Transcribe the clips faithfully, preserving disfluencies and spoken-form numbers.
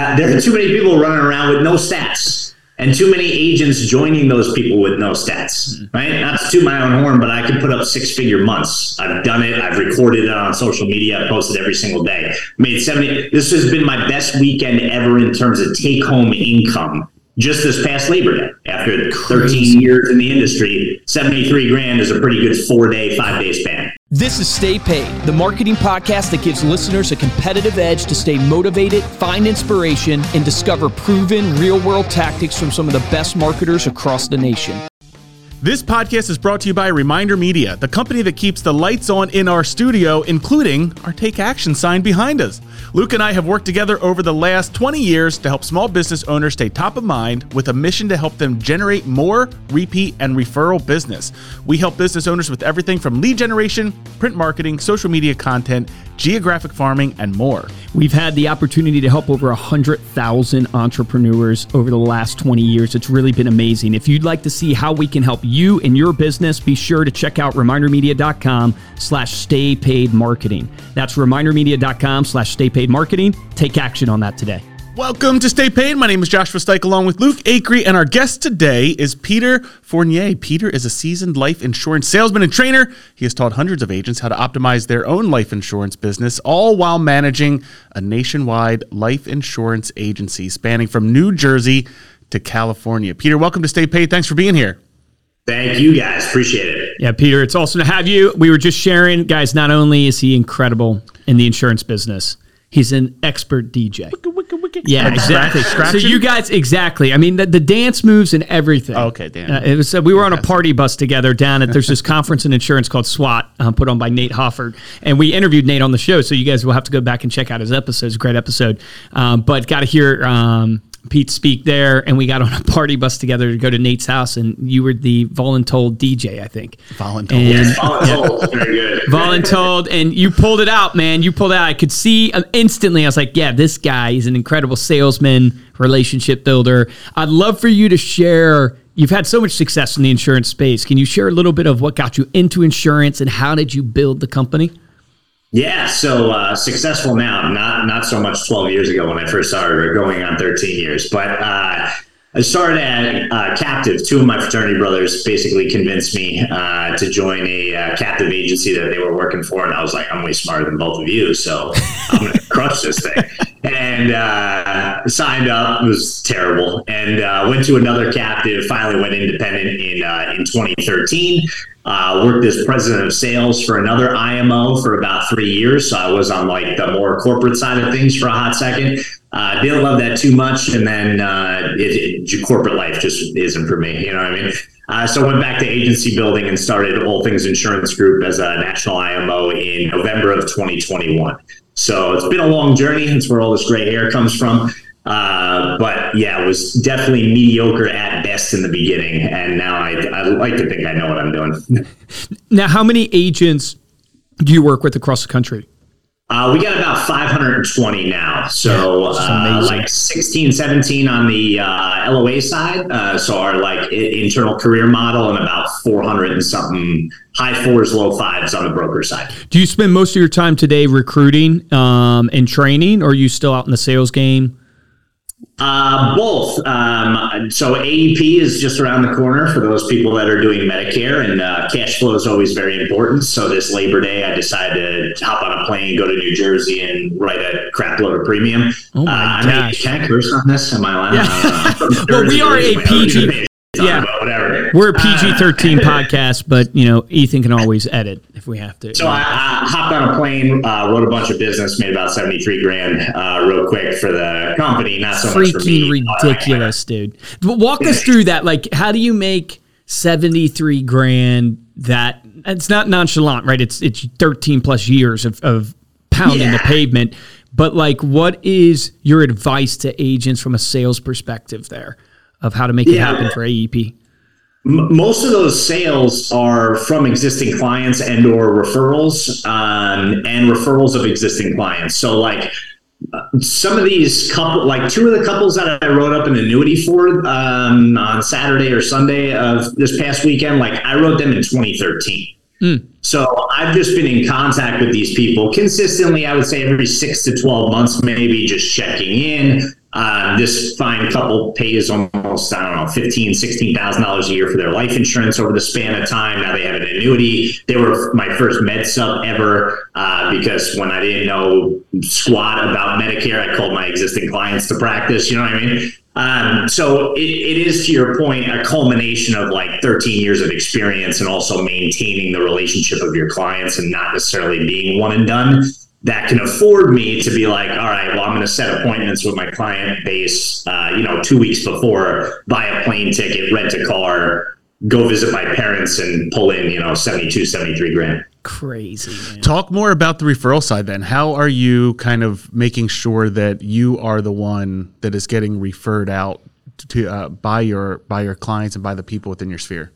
Uh, there are too many people running around with no stats and too many agents joining those people with no stats, right? Not to toot my own horn, but I could put up six-figure months. I've done it. I've recorded it on social media. I posted every single day. Made seventy. This has been my best weekend ever in terms of take-home income. Just this past Labor Day, after thirteen years in the industry, seventy-three grand is a pretty good four-day, five-day span. This is Stay Paid, the marketing podcast that gives listeners a competitive edge to stay motivated, find inspiration, and discover proven real-world tactics from some of the best marketers across the nation. This podcast is brought to you by Reminder Media, the company that keeps the lights on in our studio, including our Take Action sign behind us. Luke and I have worked together over the last twenty years to help small business owners stay top of mind with a mission to help them generate more repeat and referral business. We help business owners with everything from lead generation, print marketing, social media content, geographic farming, and more. We've had the opportunity to help over one hundred thousand entrepreneurs over the last twenty years. It's really been amazing. If you'd like to see how we can help you and your business, be sure to check out reminder media dot com slash stay paid marketing. That's reminder media dot com slash stay paid marketing. Take action on that today. Welcome to Stay Paid. My name is Joshua Steich, along with Luke Acree, and our guest today is Peter Fournier. Peter is a seasoned life insurance salesman and trainer. He has taught hundreds of agents how to optimize their own life insurance business, all while managing a nationwide life insurance agency spanning from New Jersey to California. Peter, welcome to Stay Paid. Thanks for being here. Thank you, guys. Appreciate it. Yeah, Peter, it's awesome to have you. We were just sharing, guys, not only is he incredible in the insurance business, he's an expert D J. Wicca, wicca, wicca. Yeah, exactly. So you guys, exactly. I mean, the, the dance moves and everything. Oh, okay, damn. Uh, it was, uh, we were on a party bus together down at, there's this conference in insurance called SWAT, um, put on by Nate Hofford. And we interviewed Nate on the show, so you guys will have to go back and check out his episode. It's a great episode. Um, but got to hear... Um, Pete speak there, and we got on a party bus together to go to Nate's house, and you were the voluntold D J, I think. Voluntold. Yes, voluntold. Very good. Voluntold, and you pulled it out, man. You pulled it out. I could see um, instantly. I was like, yeah, this guy is an incredible salesman, relationship builder. I'd love for you to share, you've had so much success in the insurance space. Can you share a little bit of what got you into insurance, and how did you build the company? Yeah, so uh, successful now, not not so much twelve years ago when I first started, or going on thirteen years. But uh, I started at uh, captive. Two of my fraternity brothers basically convinced me uh, to join a uh, captive agency that they were working for. And I was like, I'm way smarter than both of you, so I'm going to crush this thing. And uh, signed up. It was terrible. And uh, went to another captive, finally went independent in uh, in twenty thirteen. Uh, worked as president of sales for another I M O for about three years. So I was on like the more corporate side of things for a hot second. Uh, didn't love that too much. And then uh, it, it, corporate life just isn't for me. You know what I mean? Uh, so I went back to agency building and started All Things Insurance Group as a national I M O in November of twenty twenty-one. So it's been a long journey. That's where all this gray hair comes from. Uh, but yeah, it was definitely mediocre at best in the beginning. And now I, I like to think I know what I'm doing. Now, how many agents do you work with across the country? Uh, we got about five hundred twenty now. So uh, like sixteen, seventeen on the uh, L O A side. Uh, so our like internal career model, and about four hundred and something high fours, low fives on the broker side. Do you spend most of your time today recruiting um, and training, or are you still out in the sales game? Uh, both. Um, so A E P is just around the corner for those people that are doing Medicare, and uh, cash flow is always very important. So this Labor Day, I decided to hop on a plane, go to New Jersey, and write a crap load of premium. Oh my uh, gosh. Can I curse on this? Am I allowed? Yeah. Uh, well, we are a P G. Yeah, whatever. We're a P G thirteen uh, podcast, but you know, Ethan can always edit if we have to. So I, I hopped on a plane, uh, wrote a bunch of business, made about seventy-three grand uh, real quick for the company. Not so freaking much for me. Ridiculous, dude. Walk us through that. Like, how do you make seventy-three grand? That it's not nonchalant, right? It's it's thirteen plus years of, of pounding yeah. the pavement. But like, what is your advice to agents from a sales perspective there? Of how to make it yeah. happen for A E P? Most of those sales are from existing clients and or referrals um, and referrals of existing clients. So like some of these couple, like two of the couples that I wrote up an annuity for um, on Saturday or Sunday of this past weekend, like I wrote them in twenty thirteen. Mm. So I've just been in contact with these people consistently. I would say every six to twelve months, maybe just checking in, Uh, this fine couple pays almost, I don't know, fifteen thousand dollars, sixteen thousand dollars a year for their life insurance over the span of time. Now they have an annuity. They were my first med sub ever uh, because when I didn't know squat about Medicare, I called my existing clients to practice. You know what I mean? Um, so it, it is, to your point, a culmination of like thirteen years of experience and also maintaining the relationship of your clients and not necessarily being one and done. That can afford me to be like, all right, well, I'm going to set appointments with my client base, uh, you know, two weeks before, buy a plane ticket, rent a car, go visit my parents and pull in, you know, seventy-two, seventy-three grand. Crazy, man. Talk more about the referral side then. How are you kind of making sure that you are the one that is getting referred out to uh, by your by your clients and by the people within your sphere?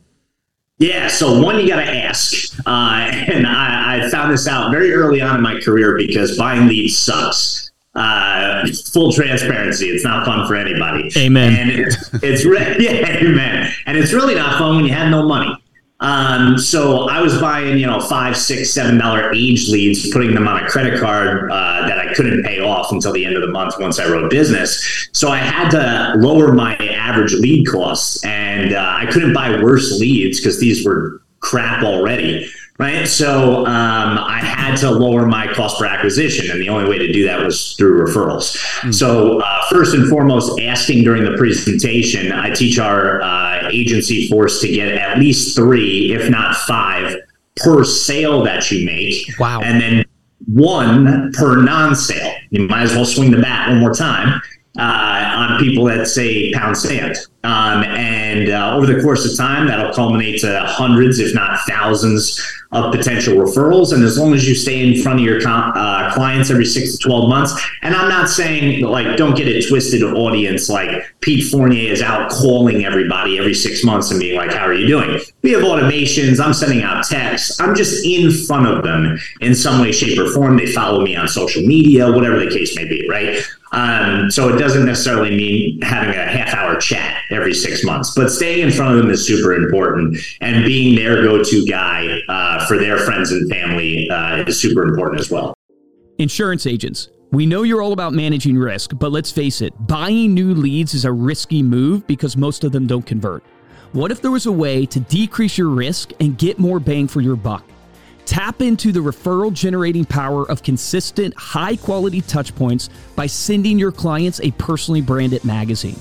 Yeah, so one, you got to ask. Uh, and I, I found this out very early on in my career because buying leads sucks. Uh, full transparency. It's not fun for anybody. Amen. And it's, it's re- yeah, amen. And it's really not fun when you have no money. Um, so I was buying, you know, five, six, seven dollar age leads, putting them on a credit card uh, that I couldn't pay off until the end of the month once I wrote business. So I had to lower my average lead costs, and uh, I couldn't buy worse leads because these were crap already, right? So um, I had to lower my cost per acquisition, and the only way to do that was through referrals. Mm-hmm. So uh, first and foremost, asking during the presentation. I teach our uh, agency force to get at least three, if not five, per sale that you make. Wow. And then one per non-sale. You might as well swing the bat one more time uh, on people that say pound sand. Um, and uh, over the course of time, that'll culminate to hundreds, if not thousands, of potential referrals. And as long as you stay in front of your com- uh, clients every six to twelve months, and I'm not saying, like, don't get it twisted, audience, like Pete Fournier is out calling everybody every six months and being like, how are you doing? We have automations. I'm sending out texts. I'm just in front of them in some way, shape, or form. They follow me on social media, whatever the case may be, right? Um, so it doesn't necessarily mean having a half hour chat every six months, but staying in front of them is super important, and being their go-to guy uh, for their friends and family uh, is super important as well. Insurance agents, we know you're all about managing risk, but let's face it, buying new leads is a risky move because most of them don't convert. What if there was a way to decrease your risk and get more bang for your buck? Tap into the referral generating power of consistent, high quality touch points by sending your clients a personally branded magazine.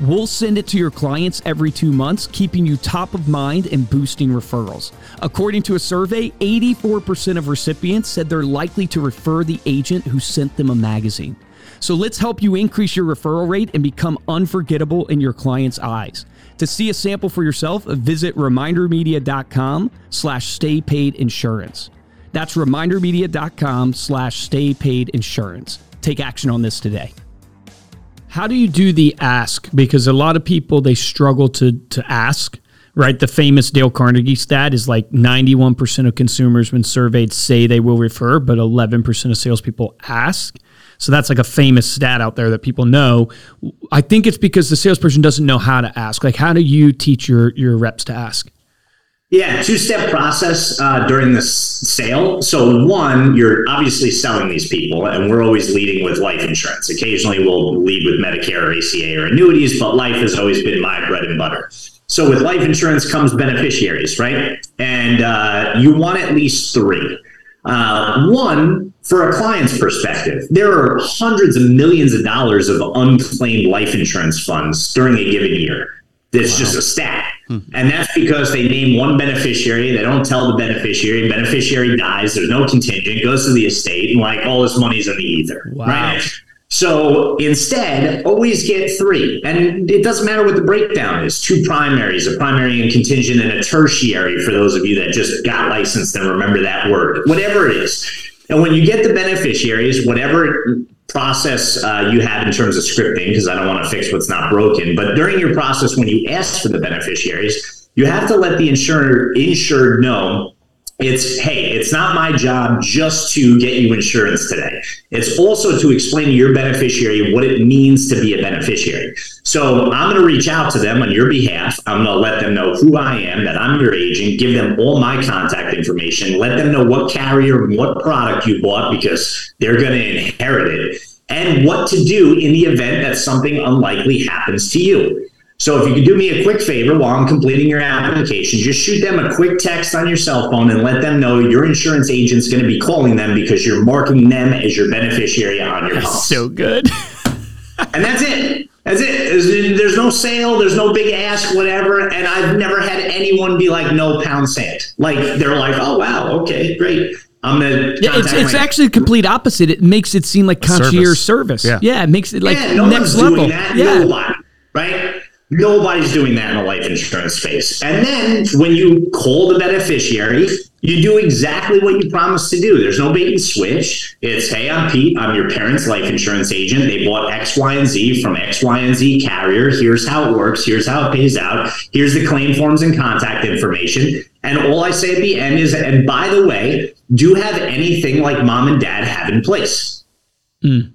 We'll send it to your clients every two months, keeping you top of mind and boosting referrals. According to a survey, eighty-four percent of recipients said they're likely to refer the agent who sent them a magazine. So let's help you increase your referral rate and become unforgettable in your clients' eyes. To see a sample for yourself, visit Reminder Media dot com slash StayPaidInsurance. That's Reminder Media dot com slash StayPaidInsurance. Take action on this today. How do you do the ask? Because a lot of people, they struggle to to ask, right? The famous Dale Carnegie stat is like ninety-one percent of consumers when surveyed say they will refer, but eleven percent of salespeople ask. So that's like a famous stat out there that people know. I think it's because the salesperson doesn't know how to ask. Like, how do you teach your, your reps to ask? Yeah, two-step process uh, during the sale. So one, you're obviously selling these people, and we're always leading with life insurance. Occasionally we'll lead with Medicare or A C A or annuities, but life has always been my bread and butter. So with life insurance comes beneficiaries, right? And uh, you want at least three. Uh, one, for a client's perspective, there are hundreds of millions of dollars of unclaimed life insurance funds during a given year. That's wow. just a stat. Hmm. And that's because they name one beneficiary. They don't tell the beneficiary. Beneficiary dies. There's no contingent. Goes to the estate, and like all this money's in the ether. Wow. Right? So instead, always get three. And it doesn't matter what the breakdown is. Two primaries, a primary and contingent, and a tertiary, for those of you that just got licensed and remember that word, whatever it is. And when you get the beneficiaries, whatever process uh, you have in terms of scripting, because I don't want to fix what's not broken, but during your process, when you ask for the beneficiaries, you have to let the insurer insured know it's, hey, it's not my job just to get you insurance today. It's also to explain to your beneficiary what it means to be a beneficiary. So I'm going to reach out to them on your behalf. I'm going to let them know who I am, that I'm your agent, give them all my contact information, let them know what carrier and what product you bought because they're going to inherit it. and what to do in the event that something unlikely happens to you. So if you could do me a quick favor while I'm completing your application, just shoot them a quick text on your cell phone and let them know your insurance agent's going to be calling them because you're marking them as your beneficiary on your policy. That's so good. And that's it. That's it. There's no sale. There's no big ask, whatever. And I've never had anyone be like, no pound sand. Like, they're like, oh, wow, okay, great. I'm gonna yeah, it's it's my- actually the complete opposite. It makes it seem like concierge service. service. Yeah. yeah, it makes it like yeah, no next level. Doing that. Yeah. No lie, right? Nobody's doing that in the life insurance space. And then when you call the beneficiary, you do exactly what you promised to do. There's no bait and switch. It's, hey, I'm Pete. I'm your parents' life insurance agent. They bought X, Y, and Z from X, Y, and Z carrier. Here's how it works. Here's how it pays out. Here's the claim forms and contact information. And all I say at the end is, and by the way, do you have anything like mom and dad have in place? Mm.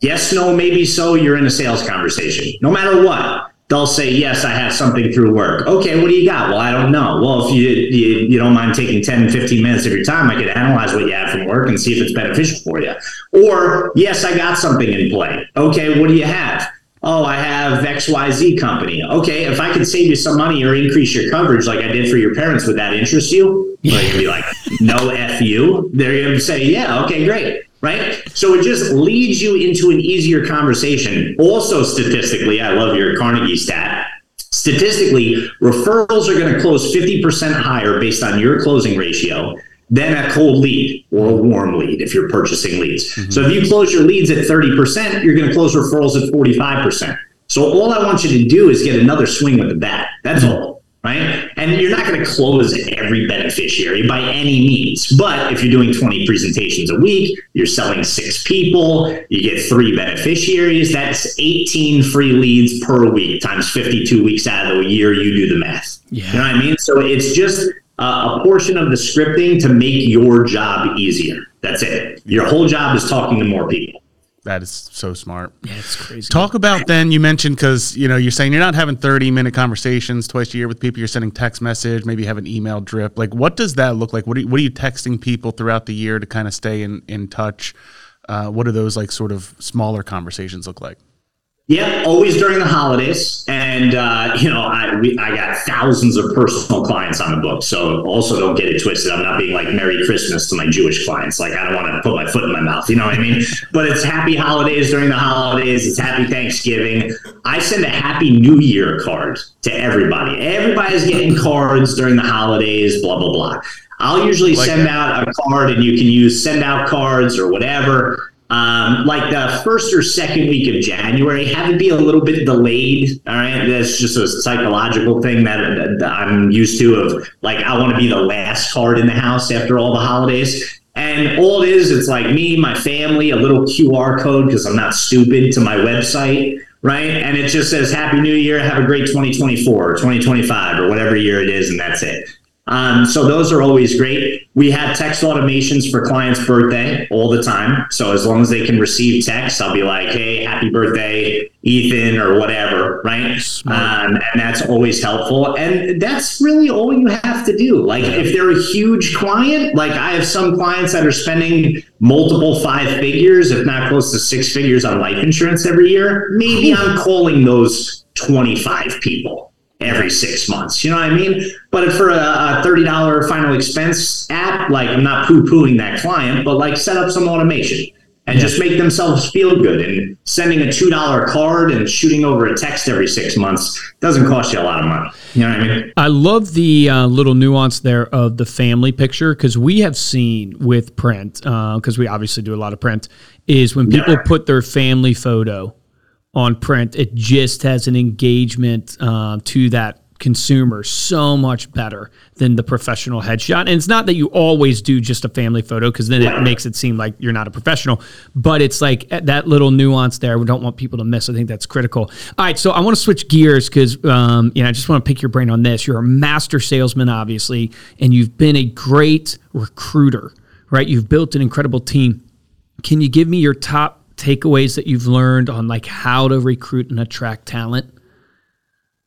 Yes, no, maybe so. You're in a sales conversation. No matter what. They'll say, yes, I have something through work. Okay, what do you got? Well, I don't know. Well, if you, you you don't mind taking ten, fifteen minutes of your time, I could analyze what you have from work and see if it's beneficial for you. Or, yes, I got something in play. Okay, what do you have? Oh, I have X Y Z company. Okay, if I could save you some money or increase your coverage like I did for your parents, would that interest you? They're going to be like, no, F you. They're going to say, yeah, okay, great. Right? So it just leads you into an easier conversation. Also, statistically, I love your Carnegie stat. Statistically, referrals are going to close fifty percent higher based on your closing ratio than a cold lead or a warm lead if you're purchasing leads. Mm-hmm. So if you close your leads at thirty percent, you're going to close referrals at forty-five percent. So all I want you to do is get another swing with the bat. That's mm-hmm. all. Right? And you're not going to close every beneficiary by any means. But if you're doing twenty presentations a week, you're selling six people, you get three beneficiaries, that's eighteen free leads per week times fifty-two weeks out of the year. You do the math. Yeah. You know what I mean? So it's just uh, a portion of the scripting to make your job easier. That's it. Your whole job is talking to more people. That is so smart. Yeah, it's crazy. Talk about then, you mentioned, because you know, you're saying you're not having thirty-minute conversations twice a year with people. You're sending text message, maybe you have an email drip. Like, what does that look like? What are you, what are you texting people throughout the year to kind of stay in, in touch? Uh, what do those like sort of smaller conversations look like? Yeah, always during the holidays. And, uh, you know, I we, I got thousands of personal clients on the book. So also don't get it twisted. I'm not being like Merry Christmas to my Jewish clients. Like, I don't want to put my foot in my mouth. You know what I mean? But it's happy holidays during the holidays. It's happy Thanksgiving. I send a happy New Year card to everybody. Everybody's getting cards during the holidays, blah, blah, blah. I'll usually like send that. out a card, and you can use send out cards or whatever. Um, like the first or second week of January, have it be a little bit delayed. All right. That's just a psychological thing that, that, that I'm used to, of like, I want to be the last card in the house after all the holidays. And all it is, it's like me, my family, a little Q R code, because I'm not stupid, to my website. Right. And it just says, Happy New Year. Have a great twenty twenty-four or twenty twenty-five or whatever year it is. And that's it. Um, so those are always great. We have text automations for clients' birthday all the time. So as long as they can receive text, I'll be like, hey, happy birthday, Ethan, or whatever. Right. Um, and that's always helpful. And that's really all you have to do. Like, if they're a huge client, like I have some clients that are spending multiple five figures, if not close to six figures, on life insurance every year, maybe I'm calling those twenty-five people every six months. You know what I mean? But for a, a thirty dollars final expense app, like, I'm not poo-pooing that client, but like, set up some automation and yeah. just make themselves feel good. And sending a two dollar card and shooting over a text every six months doesn't cost you a lot of money. You know what I mean? I love the uh, little nuance there of the family picture, because we have seen with print, because uh, we obviously do a lot of print, is when people yeah. put their family photo on print, it just has an engagement uh, to that consumer so much better than the professional headshot. And it's not that you always do just a family photo, because then it makes it seem like you're not a professional, but it's like that little nuance there we don't want people to miss. I think that's critical. All right, so I want to switch gears, because um, you know, I just want to pick your brain on this. You're a master salesman, obviously, and you've been a great recruiter, right? You've built an incredible team. Can you give me your top takeaways that you've learned on like how to recruit and attract talent?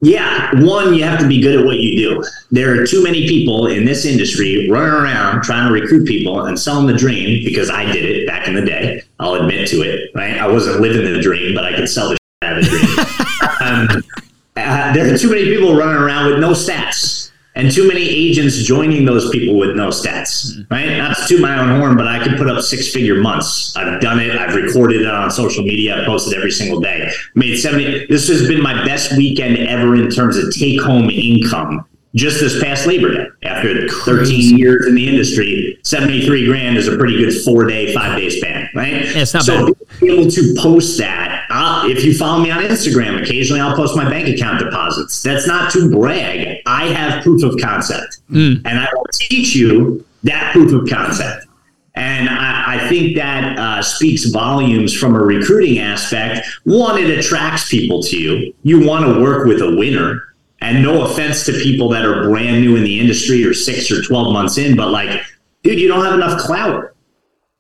Yeah. One, you have to be good at what you do. There are too many people in this industry running around trying to recruit people and selling the dream, because I did it back in the day. I'll admit to it. Right? I wasn't living the dream, but I could sell the shit out of the dream. um, uh, there are too many people running around with no stats, and too many agents joining those people with no stats, right? Not to toot my own horn, but I could put up six-figure months. I've done it. I've recorded it on social media. I posted every single day. Made seventy. This has been my best weekend ever in terms of take-home income. Just this past Labor Day, after thirteen years in the industry, seventy-three grand is a pretty good four-day, five-day span, right? Yeah, it's not so bad. Being able to post that, I'll, if you follow me on Instagram, occasionally I'll post my bank account deposits. That's not to brag. I have proof of concept, mm. and I will teach you that proof of concept. And I, I think that uh, speaks volumes from a recruiting aspect. One, it attracts people to you. You want to work with a winner. And no offense to people that are brand new in the industry or six or twelve months in, but like, dude, you don't have enough clout.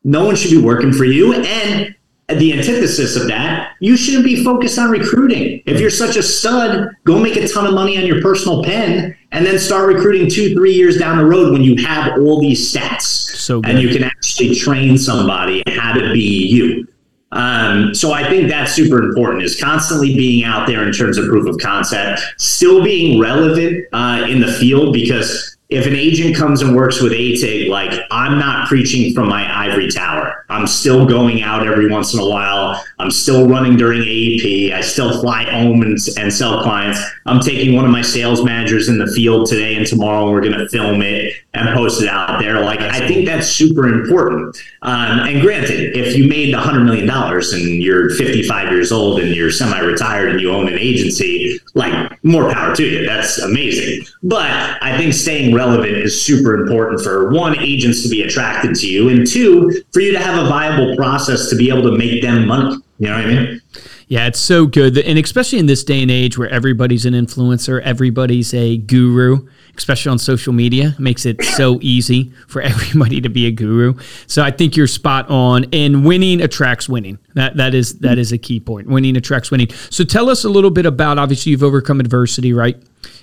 No one should be working for you. And the antithesis of that, you shouldn't be focused on recruiting. If you're such a stud, go make a ton of money on your personal pen and then start recruiting two, three years down the road when you have all these stats. So good. And you can actually train somebody how to be you. Um, so I think that's super important, is constantly being out there in terms of proof of concept, still being relevant uh, in the field, because if an agent comes and works with A T I G, like, I'm not preaching from my ivory tower. I'm still going out every once in a while. I'm still running during A E P. I still fly home and, and sell clients. I'm taking one of my sales managers in the field today and tomorrow. We're going to film it and post it out there. Like, I think that's super important. Um, and granted, if you made one hundred million dollars and you're fifty-five years old and you're semi-retired and you own an agency, like, more power to you. That's amazing. But I think staying relevant is super important for, one, agents to be attracted to you, and two, for you to have a viable process to be able to make them money. You know what I mean? Yeah, it's so good. And especially in this day and age where everybody's an influencer, everybody's a guru, especially on social media, makes it so easy for everybody to be a guru. So I think you're spot on. And winning attracts winning. That That is that is a key point. Winning attracts winning. So tell us a little bit about, obviously, you've overcome adversity, right?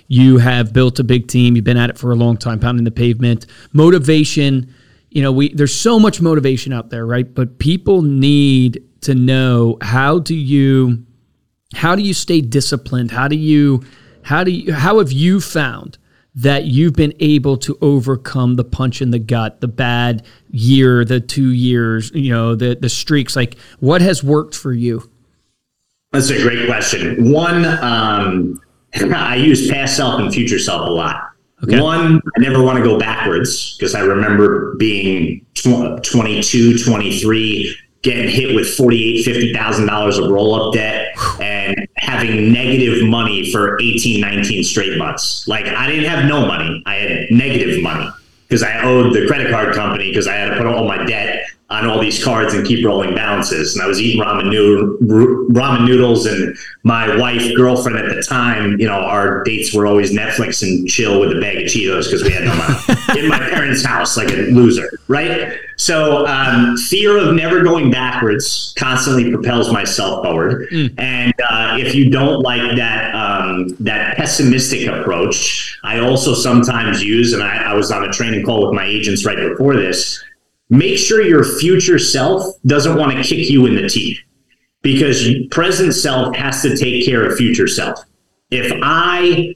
You have built a big team. You've been at it for a long time, pounding the pavement. Motivation, you know, we there's so much motivation out there, right? But people need to know, how do you how do you stay disciplined? How do you how do you how have you found that you've been able to overcome the punch in the gut, the bad year, the two years, you know, the the streaks? Like, what has worked for you? That's a great question. One, um, I use past self and future self a lot. Okay. One, I never want to go backwards, because I remember being twenty-two, twenty-three, getting hit with forty-eight thousand dollars, fifty thousand dollars of roll-up debt and having negative money for eighteen, nineteen straight months. Like, I didn't have no money. I had negative money because I owed the credit card company, because I had to put all my debt on all these cards and keep rolling balances. And I was eating ramen, noodle, ramen noodles, and my wife, girlfriend at the time, you know, our dates were always Netflix and chill with a bag of Cheetos because we had no money. In my parents' house, like a loser, right? So um, fear of never going backwards constantly propels myself forward. Mm. And uh, if you don't like that um, that pessimistic approach, I also sometimes use, and I, I was on a training call with my agents right before this, make sure your future self doesn't want to kick you in the teeth, because present self has to take care of future self. If I,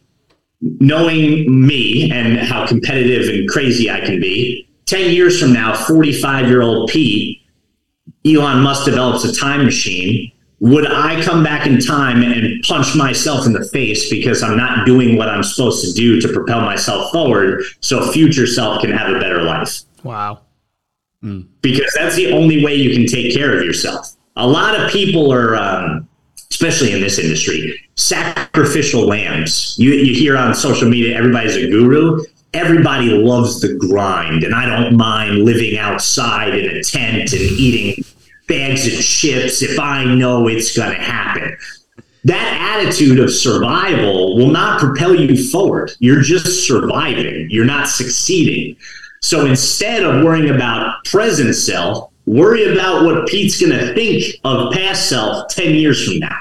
knowing me and how competitive and crazy I can be, ten years from now, forty-five-year-old Pete, Elon Musk develops a time machine, would I come back in time and punch myself in the face because I'm not doing what I'm supposed to do to propel myself forward so future self can have a better life? Wow. Mm. Because that's the only way you can take care of yourself. A lot of people are, um, especially in this industry, sacrificial lambs. You, you hear on social media, everybody's a guru. Everybody loves the grind, and I don't mind living outside in a tent and eating bags of chips if I know it's going to happen. That attitude of survival will not propel you forward. You're just surviving. You're not succeeding. So instead of worrying about present self, worry about what Pete's going to think of past self ten years from now.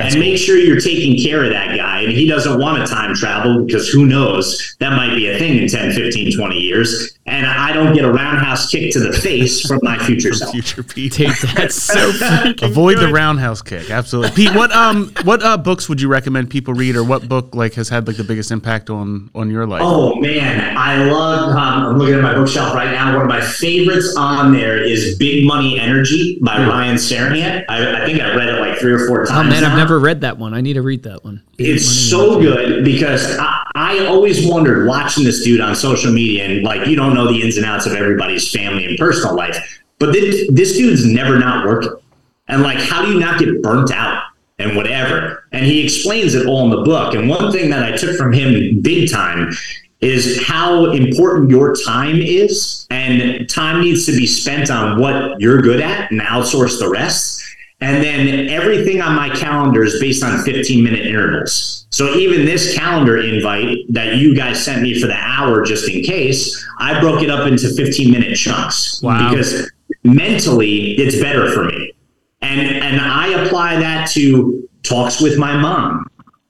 That's and cool. Make sure you're taking care of that guy. And he doesn't want to time travel because who knows, that might be a thing in ten, fifteen, twenty years. And I don't get a roundhouse kick to the face from my future self. Future Pete. Take that. So avoid the roundhouse kick. Absolutely. Pete, what um what uh, books would you recommend people read, or what book like has had like the biggest impact on, on your life? Oh man, I love, um, I'm looking at my bookshelf right now. One of my favorites on there is Big Money Energy by yeah. Ryan Serhant. I, I think I've read it like three or four times. Oh man, now. I've never read that one. I need to read that one. Big it's so energy. Good because I, I always wondered watching this dude on social media, and like, you don't know the ins and outs of everybody's family and personal life, but this, this dude's never not working. And like, how do you not get burnt out and whatever? And he explains it all in the book. And one thing that I took from him big time is how important your time is, and time needs to be spent on what you're good at and outsource the rest. And then everything on my calendar is based on fifteen minute intervals. So even this calendar invite that you guys sent me for the hour, just in case, I broke it up into fifteen minute chunks. Wow. Because mentally it's better for me. And, and I apply that to talks with my mom,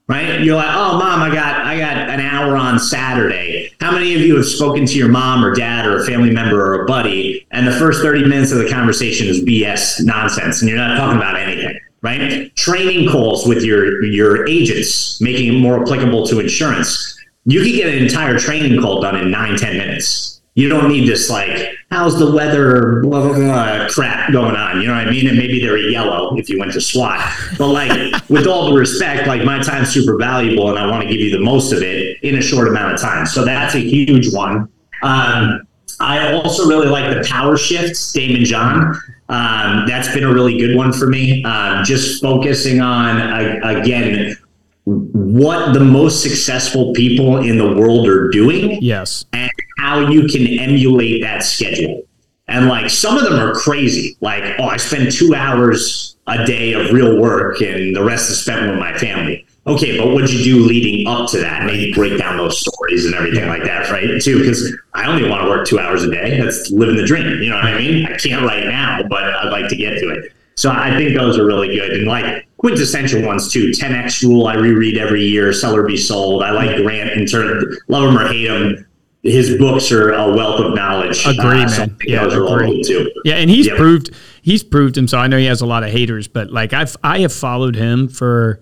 right? You're like, oh mom, I got, I got an hour on Saturday. How many of you have spoken to your mom or dad or a family member or a buddy, and the first thirty minutes of the conversation is B S nonsense and you're not talking about anything, right? Training calls with your, your agents, making it more applicable to insurance. You could get an entire training call done in nine, ten minutes. You don't need this like, how's the weather, blah, blah, blah, crap going on. You know what I mean? And maybe they're yellow if you went to SWAT. But like, with all the respect, like my time's super valuable and I want to give you the most of it in a short amount of time. So that's a huge one. Um, I also really like the Powershift, Daymond John. Um, that's been a really good one for me. Um, just focusing on, uh, again, what the most successful people in the world are doing. Yes. And how you can emulate that schedule. And like, some of them are crazy. Like, oh, I spend two hours a day of real work and the rest is spent with my family. Okay, but what'd you do leading up to that? Maybe break down those stories and everything like that, right? Too, because I only want to work two hours a day. That's living the dream. You know what I mean? I can't right now, but I'd like to get to it. So I think those are really good. And like quintessential ones too. ten X rule, I reread every year. Seller Be Sold. I like Grant in turn. Love him or hate him. His books are a wealth of knowledge. Agree, uh, man. Yeah, agree. Too. Yeah, and he's yeah. proved he's proved himself. I know he has a lot of haters, but like I've I have followed him for.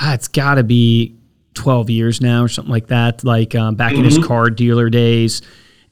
Ah, it's got to be twelve years now or something like that, like um, back mm-hmm. in his car dealer days.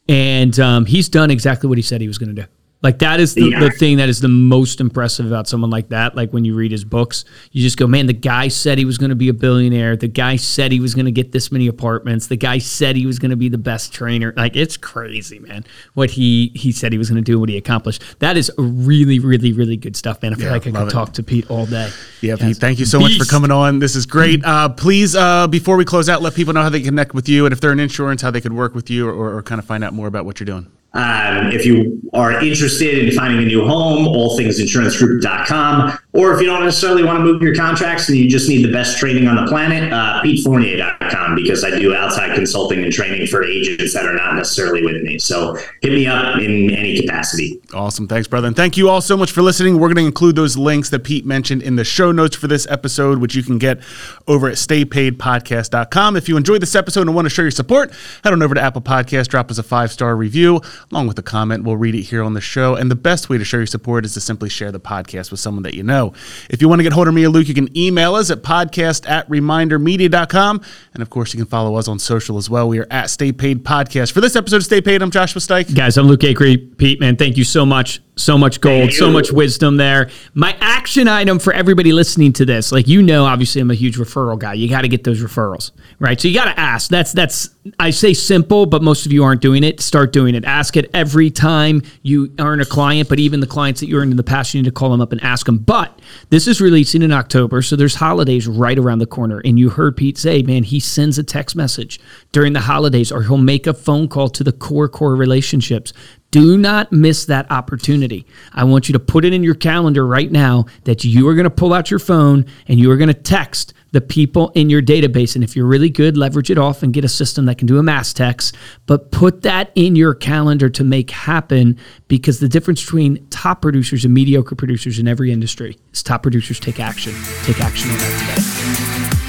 And um, he's done exactly what he said he was going to do. Like that is the, yeah. the thing that is the most impressive about someone like that. Like when you read his books, you just go, man, the guy said he was going to be a billionaire. The guy said he was going to get this many apartments. The guy said he was going to be the best trainer. Like it's crazy, man, what he, he said he was going to do, what he accomplished. That is really, really, really good stuff, man. I feel yeah, like I could it. talk to Pete all day. Yeah, Pete, thank you so beast. much for coming on. This is great. Uh, please, uh, before we close out, let people know how they connect with you, and if they're in insurance, how they could work with you, or, or, or kind of find out more about what you're doing. Um, if you are interested in finding a new home, all things insurance group dot com. Or if you don't necessarily want to move your contracts and you just need the best training on the planet, uh, Pete Fournier dot com, because I do outside consulting and training for agents that are not necessarily with me. So hit me up in any capacity. Awesome. Thanks, brother. And thank you all so much for listening. We're going to include those links that Pete mentioned in the show notes for this episode, which you can get over at stay paid podcast dot com. If you enjoyed this episode and want to show your support, head on over to Apple Podcasts, drop us a five-star review along with a comment. We'll read it here on the show. And the best way to show your support is to simply share the podcast with someone that you know. If you want to get hold of me or Luke, you can email us at podcast at reminder media dot com. And of course, you can follow us on social as well. We are at Stay Paid Podcast. For this episode of Stay Paid, I'm Joshua Steich. Guys, I'm Luke Acree. Pete, man, thank you so much. So much gold, so much wisdom there. My action item for everybody listening to this, like, you know, obviously I'm a huge referral guy. You got to get those referrals, right? So you got to ask. That's, that's, I say simple, but most of you aren't doing it. Start doing it. Ask it every time you earn a client, but even the clients that you earned in the past, you need to call them up and ask them. But this is releasing in October, so there's holidays right around the corner. And you heard Pete say, man, he sends a text message during the holidays, or he'll make a phone call to the core, core relationships. Do not miss that opportunity. I want you to put it in your calendar right now that you are going to pull out your phone and you are going to text the people in your database. And if you're really good, leverage it off and get a system that can do a mass text, but put that in your calendar to make happen, because the difference between top producers and mediocre producers in every industry is top producers take action. Take action on that today.